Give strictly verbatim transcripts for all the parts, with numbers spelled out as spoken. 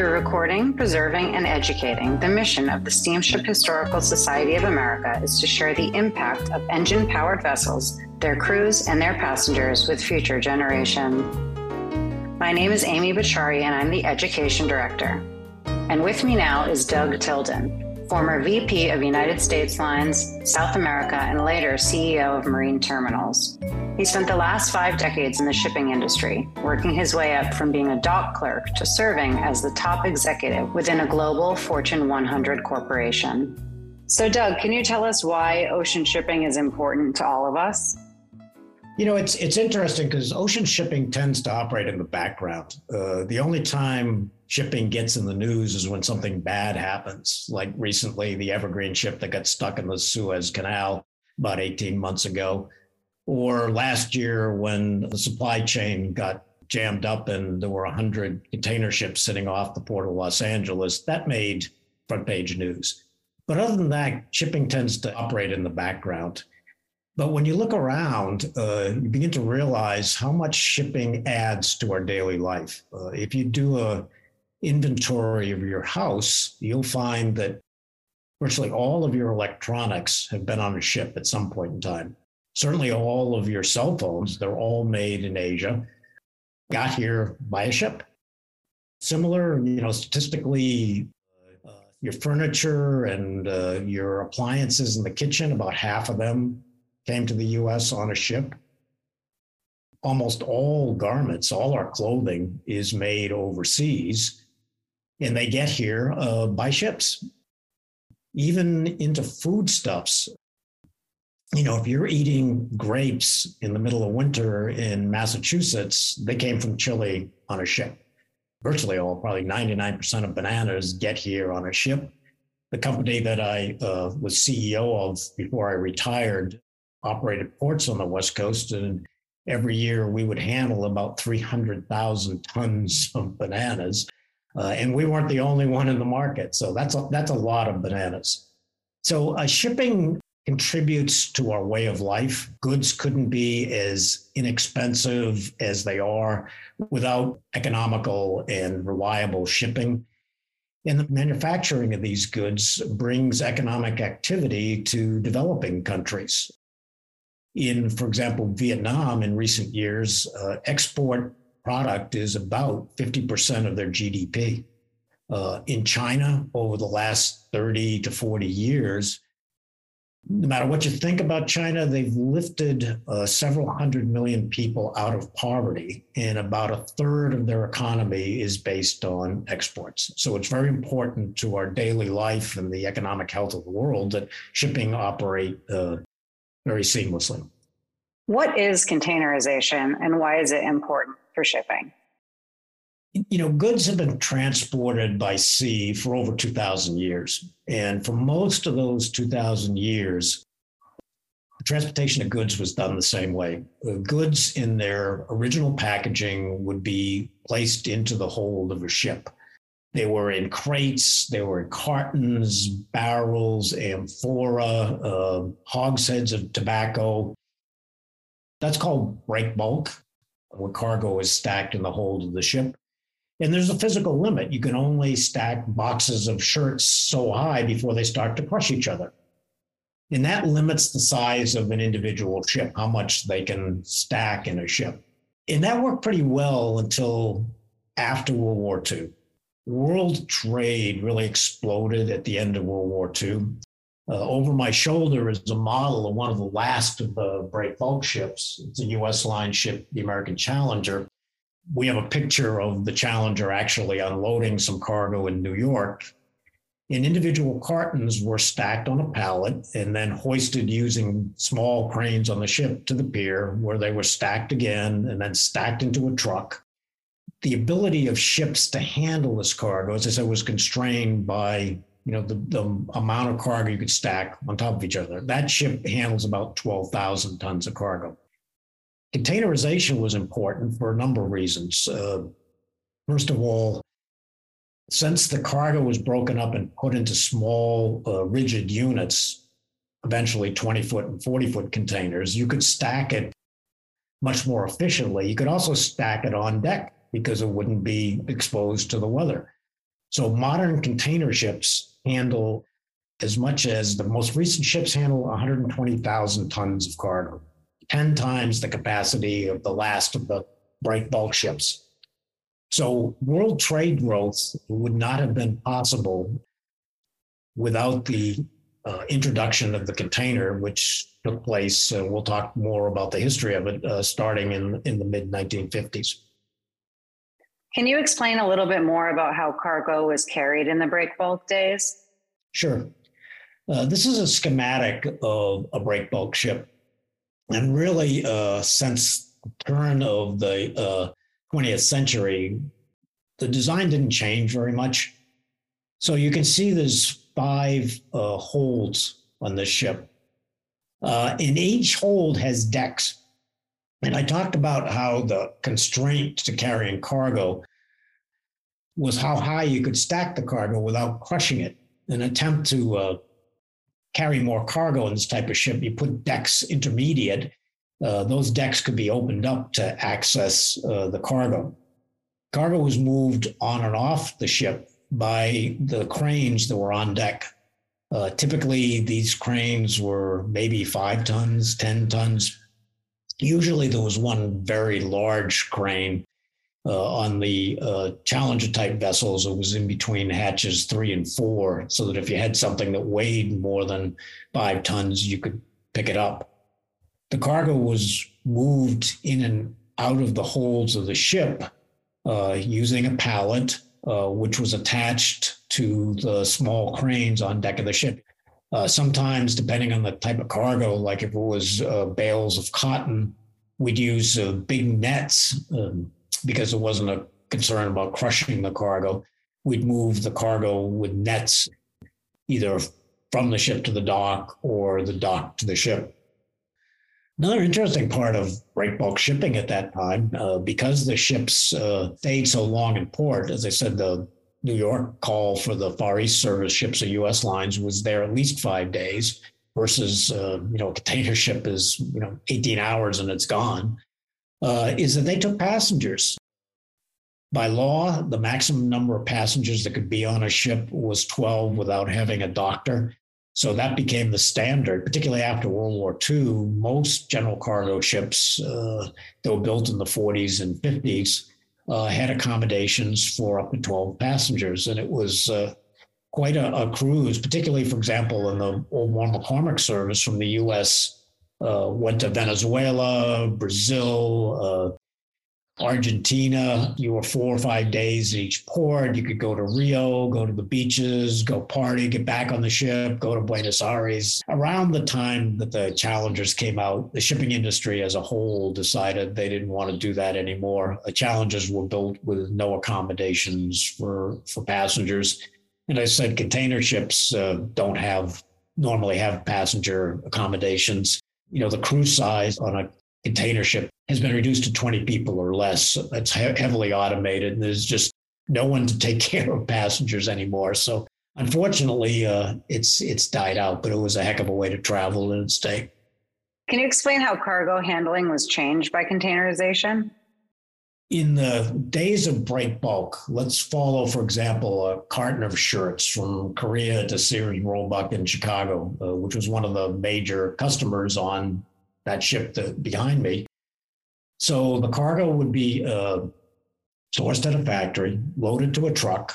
through recording, preserving, and educating, the mission of the Steamship Historical Society of America is to share the impact of engine-powered vessels, their crews, and their passengers with future generations. My name is Amy Bachari, and I'm the Education Director. And with me now is Doug Tilden, former V P of United States Lines, South America, and later C E O of Marine Terminals. He spent the last five decades in the shipping industry, working his way up from being a dock clerk to serving as the top executive within a global Fortune one hundred corporation. So, Doug, can you tell us why ocean shipping is important to all of us? You know, it's it's interesting because ocean shipping tends to operate in the background. Uh, the only time shipping gets in the news is when something bad happens, like recently the Evergreen ship that got stuck in the Suez Canal about eighteen months ago, or last year when the supply chain got jammed up and there were one hundred container ships sitting off the port of Los Angeles. That made front page news. But other than that, shipping tends to operate in the background. But when you look around, uh, you begin to realize how much shipping adds to our daily life. Uh, if you do an inventory of your house, you'll find that virtually all of your electronics have been on a ship at some point in time. Certainly all of your cell phones, they're all made in Asia, got here by a ship. Similar, you know, statistically, uh, your furniture and uh, your appliances in the kitchen, about half of them came to the U S on a ship. Almost all garments, all our clothing is made overseas, and they get here uh, by ships. Even into foodstuffs. You know, if you're eating grapes in the middle of winter in Massachusetts, they came from Chile on a ship. Virtually all, probably ninety-nine percent of bananas get here on a ship. The company that I uh, was C E O of before I retired operated ports on the West Coast, and every year we would handle about three hundred thousand tons of bananas, uh, and we weren't the only one in the market. So that's a, that's a lot of bananas. So uh, shipping contributes to our way of life. Goods couldn't be as inexpensive as they are without economical and reliable shipping. And the manufacturing of these goods brings economic activity to developing countries. In, for example, Vietnam in recent years, uh, export product is about fifty percent of their G D P. Uh, in China, over the last thirty to forty years, no matter what you think about China, they've lifted uh, several hundred million people out of poverty, and about a third of their economy is based on exports. So it's very important to our daily life and the economic health of the world that shipping operate uh, very seamlessly. What is containerization, and why is it important for shipping? You know, goods have been transported by sea for over two thousand years. And for most of those two thousand years, the transportation of goods was done the same way. Goods in their original packaging would be placed into the hold of a ship. They were in crates, they were in cartons, barrels, amphora, uh, hogsheads of tobacco. That's called breakbulk, where cargo is stacked in the hold of the ship. And there's a physical limit. You can only stack boxes of shirts so high before they start to crush each other. And that limits the size of an individual ship, how much they can stack in a ship. And that worked pretty well until after World War Two. World trade really exploded at the end of World War Two. Uh, over my shoulder is a model of one of the last of the break bulk ships. It's a U S line ship, the American Challenger. We have a picture of the Challenger actually unloading some cargo in New York, and individual cartons were stacked on a pallet and then hoisted using small cranes on the ship to the pier, where they were stacked again and then stacked into a truck. The ability of ships to handle this cargo, as I said, was constrained by, you know, the, the amount of cargo you could stack on top of each other. That ship handles about twelve thousand tons of cargo. Containerization was important for a number of reasons. Uh, first of all, since the cargo was broken up and put into small, uh, rigid units, eventually twenty-foot and forty-foot containers, you could stack it much more efficiently. You could also stack it on deck because it wouldn't be exposed to the weather. So modern container ships handle as much as the most recent ships handle one hundred twenty thousand tons of cargo, ten times the capacity of the last of the breakbulk ships. So world trade growth would not have been possible without the uh, introduction of the container, which took place, and uh, we'll talk more about the history of it, uh, starting in, in the mid nineteen fifties. Can you explain a little bit more about how cargo was carried in the breakbulk days? Sure. Uh, this is a schematic of a breakbulk ship. And really, uh, since the turn of the uh, twentieth century, the design didn't change very much. So you can see there's five uh, holds on this ship. Uh, and each hold has decks. And I talked about how the constraint to carrying cargo was how high you could stack the cargo without crushing it. An attempt to uh, carry more cargo in this type of ship, you put decks intermediate. Uh, those decks could be opened up to access uh, the cargo. Cargo was moved on and off the ship by the cranes that were on deck. Uh, typically, these cranes were maybe five tons, ten tons. Usually there was one very large crane uh, on the uh, Challenger-type vessels. It was in between hatches three and four, so that if you had something that weighed more than five tons, you could pick it up. The cargo was moved in and out of the holds of the ship uh, using a pallet, uh, which was attached to the small cranes on deck of the ship. Uh, sometimes, depending on the type of cargo, like if it was uh, bales of cotton, we'd use uh, big nets um, because there wasn't a concern about crushing the cargo. We'd move the cargo with nets, either from the ship to the dock or the dock to the ship. Another interesting part of breakbulk shipping at that time, uh, because the ships uh, stayed so long in port, as I said, the New York call for the Far East service ships of U S lines was there at least five days versus, uh, you know, a container ship is, you know, eighteen hours and it's gone, uh, is that they took passengers. By law, the maximum number of passengers that could be on a ship was twelve without having a doctor. So that became the standard, particularly after World War Two. Most general cargo ships uh, that were built in the forties and fifties Uh, had accommodations for up to twelve passengers. And it was uh, quite a, a cruise, particularly, for example, in the old Warren McCormick service from the U S, uh, went to Venezuela, Brazil, uh, Argentina. You were four or five days at each port. You could go to Rio, go to the beaches, go party, get back on the ship, go to Buenos Aires. Around the time that the Challengers came out, the shipping industry as a whole decided they didn't want to do that anymore. The Challengers were built with no accommodations for, for passengers. And I said container ships uh, don't have normally have passenger accommodations. You know, the crew size on a container ship has been reduced to twenty people or less. It's he- heavily automated, and there's just no one to take care of passengers anymore. So unfortunately, uh, it's it's died out, but it was a heck of a way to travel and stay. Can you explain how cargo handling was changed by containerization? In the days of breakbulk, let's follow, for example, a carton of shirts from Korea to Sears Roebuck in Chicago, uh, which was one of the major customers on that ship that, behind me. So the cargo would be uh, sourced at a factory, loaded to a truck,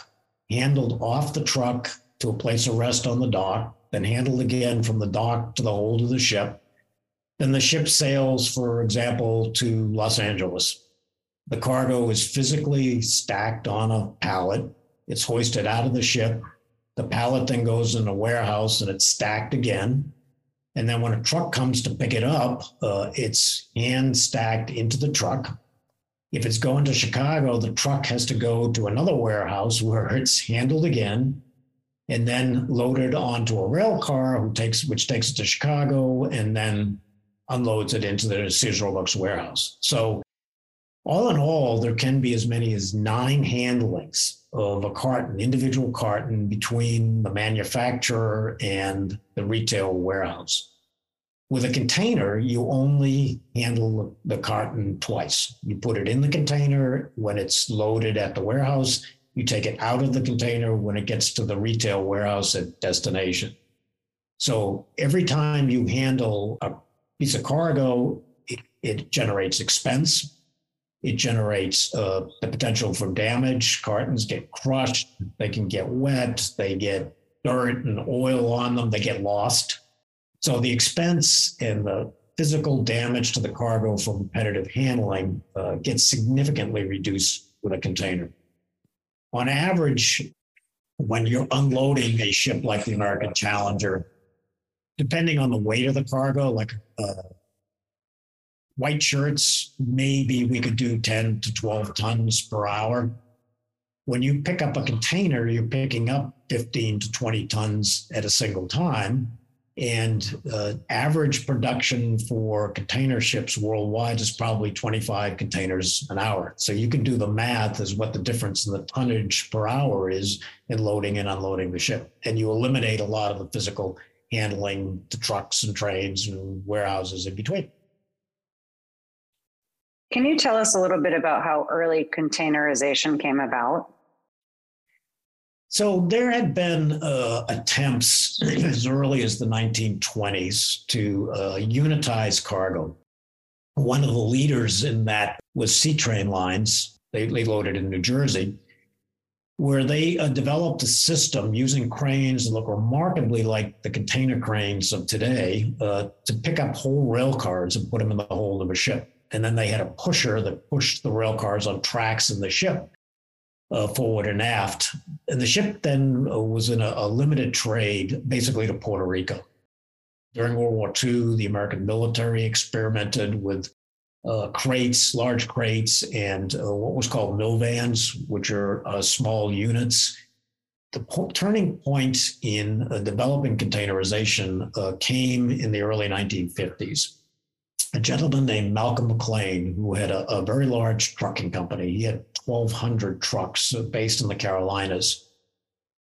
handled off the truck to a place of rest on the dock, then handled again from the dock to the hold of the ship. Then the ship sails, for example, to Los Angeles. The cargo is physically stacked on a pallet. It's hoisted out of the ship. The pallet then goes in a warehouse and it's stacked again. And then when a truck comes to pick it up, uh, it's hand stacked into the truck. If it's going to Chicago, the truck has to go to another warehouse where it's handled again and then loaded onto a rail car, who takes, which takes it to Chicago and then unloads it into the Sears Roebuck's warehouse. So all in all, there can be as many as nine handlings of a carton, individual carton, between the manufacturer and the retail warehouse. With a container, you only handle the carton twice. You put it in the container when it's loaded at the warehouse, You take it out of the container when it gets to the retail warehouse at destination. So every time you handle a piece of cargo, it, it generates expense. It generates uh, the potential for damage. Cartons get crushed. They can get wet. They get dirt and oil on them. They get lost. So the expense and the physical damage to the cargo from repetitive handling uh, gets significantly reduced with a container. On average, when you're unloading a ship like the American Challenger, depending on the weight of the cargo, like uh, white shirts, maybe we could do ten to twelve tons per hour. When you pick up a container, you're picking up fifteen to twenty tons at a single time. And uh, average production for container ships worldwide is probably twenty-five containers an hour. So you can do the math as what the difference in the tonnage per hour is in loading and unloading the ship. And you eliminate a lot of the physical handling to trucks and trains and warehouses in between. Can you tell us a little bit about how early containerization came about? So there had been uh, attempts as early as the nineteen twenties to uh, unitize cargo. One of the leaders in that was Sea Train Lines. They, they loaded in New Jersey, where they uh, developed a system using cranes that look remarkably like the container cranes of today uh, to pick up whole rail cars and put them in the hold of a ship. And then they had a pusher that pushed the rail cars on tracks in the ship. Uh, forward and aft. And the ship then uh, was in a, a limited trade, basically to Puerto Rico. During World War Two, the American military experimented with uh, crates, large crates, and uh, what was called mill vans, which are uh, small units. The po- turning point in uh, developing containerization uh, came in the early nineteen fifties. A gentleman named Malcolm McLean, who had a, a very large trucking company, he had twelve hundred trucks based in the Carolinas,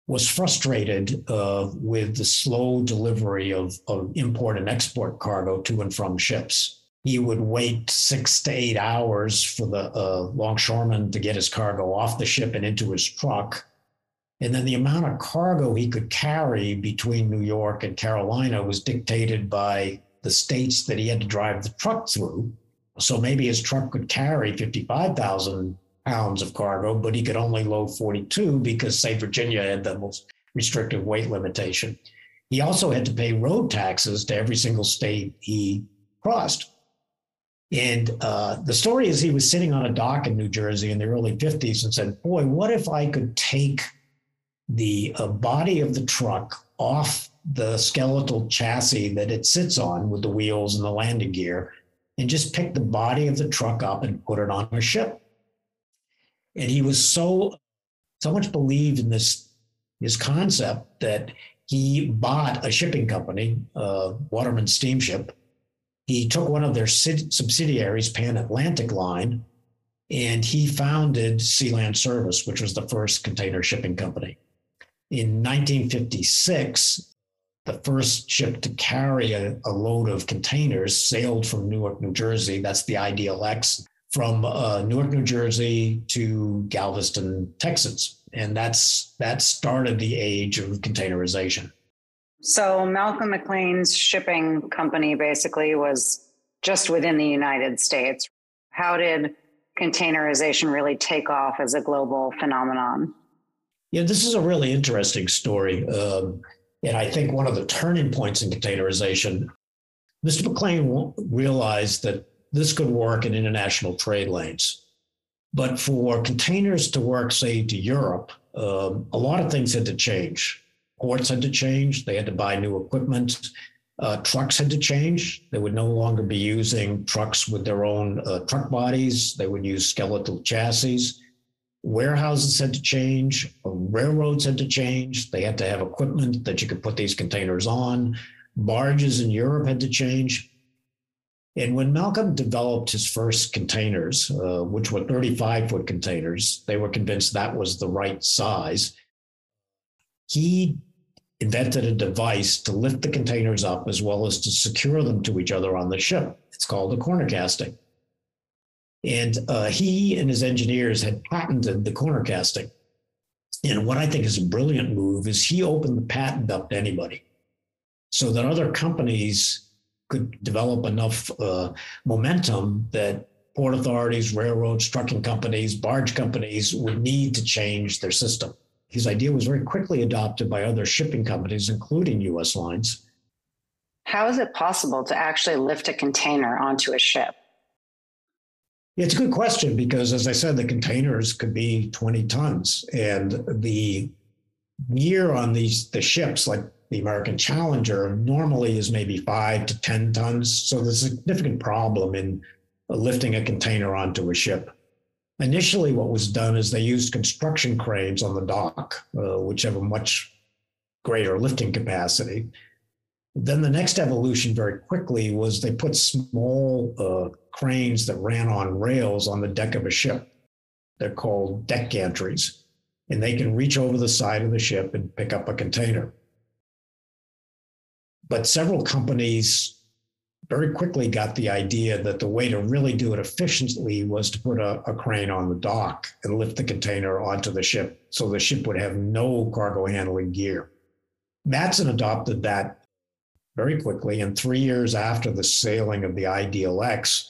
was frustrated uh, with the slow delivery of, of import and export cargo to and from ships. He would wait six to eight hours for the uh, longshoreman to get his cargo off the ship and into his truck. And then the amount of cargo he could carry between New York and Carolina was dictated by the states that he had to drive the truck through. So maybe his truck could carry fifty-five thousand pounds of cargo, but he could only load forty-two because, say, Virginia had the most restrictive weight limitation. He also had to pay road taxes to every single state he crossed. And uh, the story is he was sitting on a dock in New Jersey in the early fifties and said, boy, what if I could take the uh, body of the truck off the skeletal chassis that it sits on with the wheels and the landing gear, and just pick the body of the truck up and put it on a ship. And he was so, so much believed in this, his concept that he bought a shipping company, uh, Waterman Steamship. He took one of their subsidiaries, Pan-Atlantic Line, and he founded Sealand Service, which was the first container shipping company. In nineteen fifty-six, the first ship to carry a, a load of containers sailed from Newark, New Jersey. That's the Ideal X, from uh, Newark, New Jersey to Galveston, Texas. And that's that started the age of containerization. So Malcolm McLean's shipping company basically was just within the United States. How did containerization really take off as a global phenomenon? Yeah, this is a really interesting story. Um, And I think one of the turning points in containerization, Mister McLean realized that this could work in international trade lanes. But for containers to work, say, to Europe, um, a lot of things had to change. Ports had to change. They had to buy new equipment. Uh, trucks had to change. They would no longer be using trucks with their own uh, truck bodies. They would use skeletal chassis. Warehouses had to change, railroads had to change. They had to have equipment that you could put these containers on. Barges in Europe had to change. And when Malcolm developed his first containers, uh, which were thirty-five foot containers, they were convinced that was the right size. He invented a device to lift the containers up as well as to secure them to each other on the ship. It's called a corner casting. And uh, he and his engineers had patented the corner casting. And what I think is a brilliant move is he opened the patent up to anybody so that other companies could develop enough uh, momentum that port authorities, railroads, trucking companies, barge companies would need to change their system. His idea was very quickly adopted by other shipping companies, including U S lines. How is it possible to actually lift a container onto a ship? It's a good question because, as I said, the containers could be twenty tons. And the gear on these the ships, like the American Challenger, normally is maybe five to ten tons. So there's a significant problem in lifting a container onto a ship. Initially, what was done is they used construction cranes on the dock, uh, which have a much greater lifting capacity. Then the next evolution very quickly was they put small uh, cranes that ran on rails on the deck of a ship. They're called deck gantries, and they can reach over the side of the ship and pick up a container. But several companies very quickly got the idea that the way to really do it efficiently was to put a, a crane on the dock and lift the container onto the ship so the ship would have no cargo handling gear. Matson adopted that very quickly, and three years after the sailing of the Ideal X,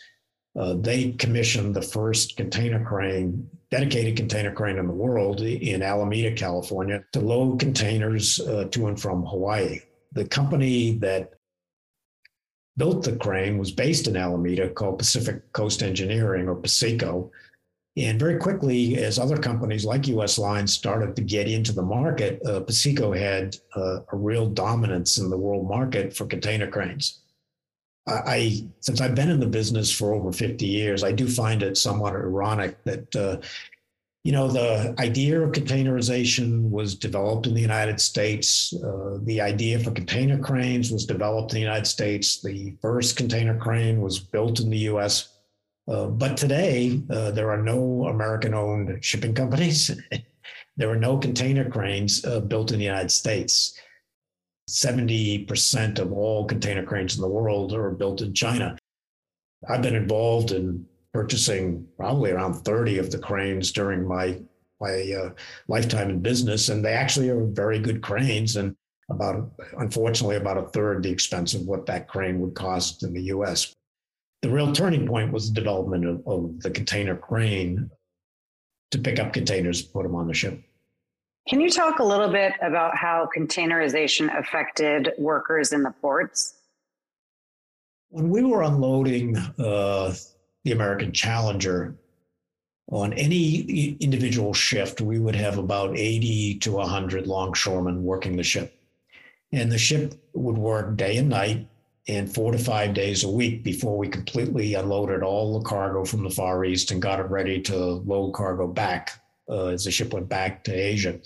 uh, they commissioned the first container crane, dedicated container crane in the world in Alameda, California, to load containers uh, to and from Hawaii. The company that built the crane was based in Alameda, called Pacific Coast Engineering, or Paseco, and very quickly, as other companies like U S Lines started to get into the market, uh, Paseco had uh, a real dominance in the world market for container cranes. I, I, since I've been in the business for over fifty years, I do find it somewhat ironic that, uh, you know, the idea of containerization was developed in the United States. Uh, the idea for container cranes was developed in the United States. The first container crane was built in the U S, Uh, but today, uh, there are no American-owned shipping companies. There are no container cranes uh, built in the United States. seventy percent of all container cranes in the world are built in China. I've been involved in purchasing probably around thirty of the cranes during my, my uh, lifetime in business, and they actually are very good cranes, and about, unfortunately, about a third the expense of what that crane would cost in the U S. The real turning point was the development of, of the container crane to pick up containers and put them on the ship. Can you talk a little bit about how containerization affected workers in the ports? When we were unloading uh, the American Challenger, on any individual shift, we would have about eighty to one hundred longshoremen working the ship. And the ship would work day and night, and four to five days a week before we completely unloaded all the cargo from the Far East and got it ready to load cargo back uh, as the ship went back to Asia.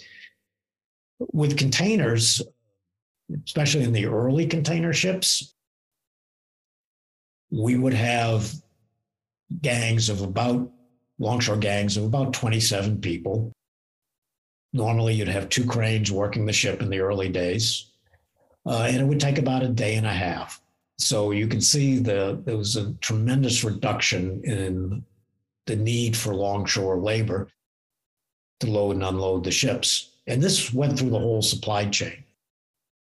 With containers, especially in the early container ships, we would have gangs of about, longshore gangs of about twenty-seven people. Normally you'd have two cranes working the ship in the early days, uh, and it would take about a day and a half. So you can see the, there was a tremendous reduction in the need for longshore labor to load and unload the ships. And this went through the whole supply chain.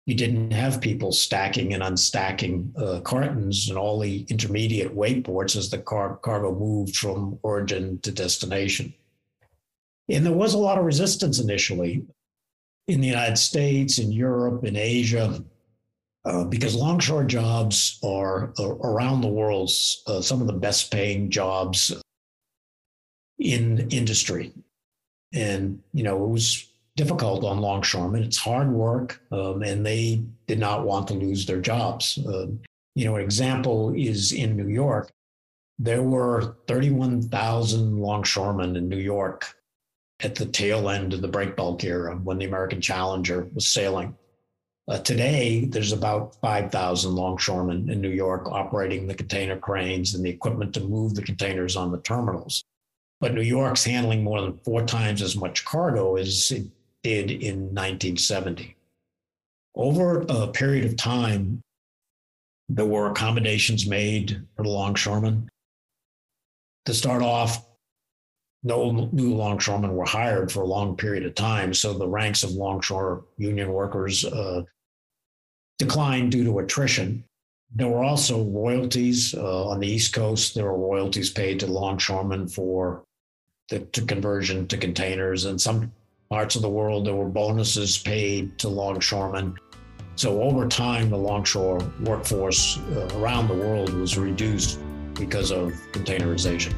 You didn't have people stacking and unstacking uh, cartons and all the intermediate weight ports as the car- cargo moved from origin to destination. And there was a lot of resistance initially in the United States, in Europe, in Asia, Uh, because longshore jobs are uh, around the world uh, some of the best paying jobs in industry. And, you know, it was difficult on longshoremen. It's hard work, um, and they did not want to lose their jobs. Uh, you know, an example is in New York. There were thirty-one thousand longshoremen in New York at the tail end of the breakbulk era when the American Challenger was sailing. Uh, today, there's about five thousand longshoremen in New York operating the container cranes and the equipment to move the containers on the terminals. But New York's handling more than four times as much cargo as it did in nineteen seventy. Over a period of time, there were accommodations made for the longshoremen. To start off, no new longshoremen were hired for a long period of time. So the ranks of longshore union workers uh, declined due to attrition. There were also royalties uh, on the East Coast. There were royalties paid to longshoremen for the to conversion to containers. In some parts of the world, there were bonuses paid to longshoremen. So over time, the longshore workforce uh, around the world was reduced because of containerization.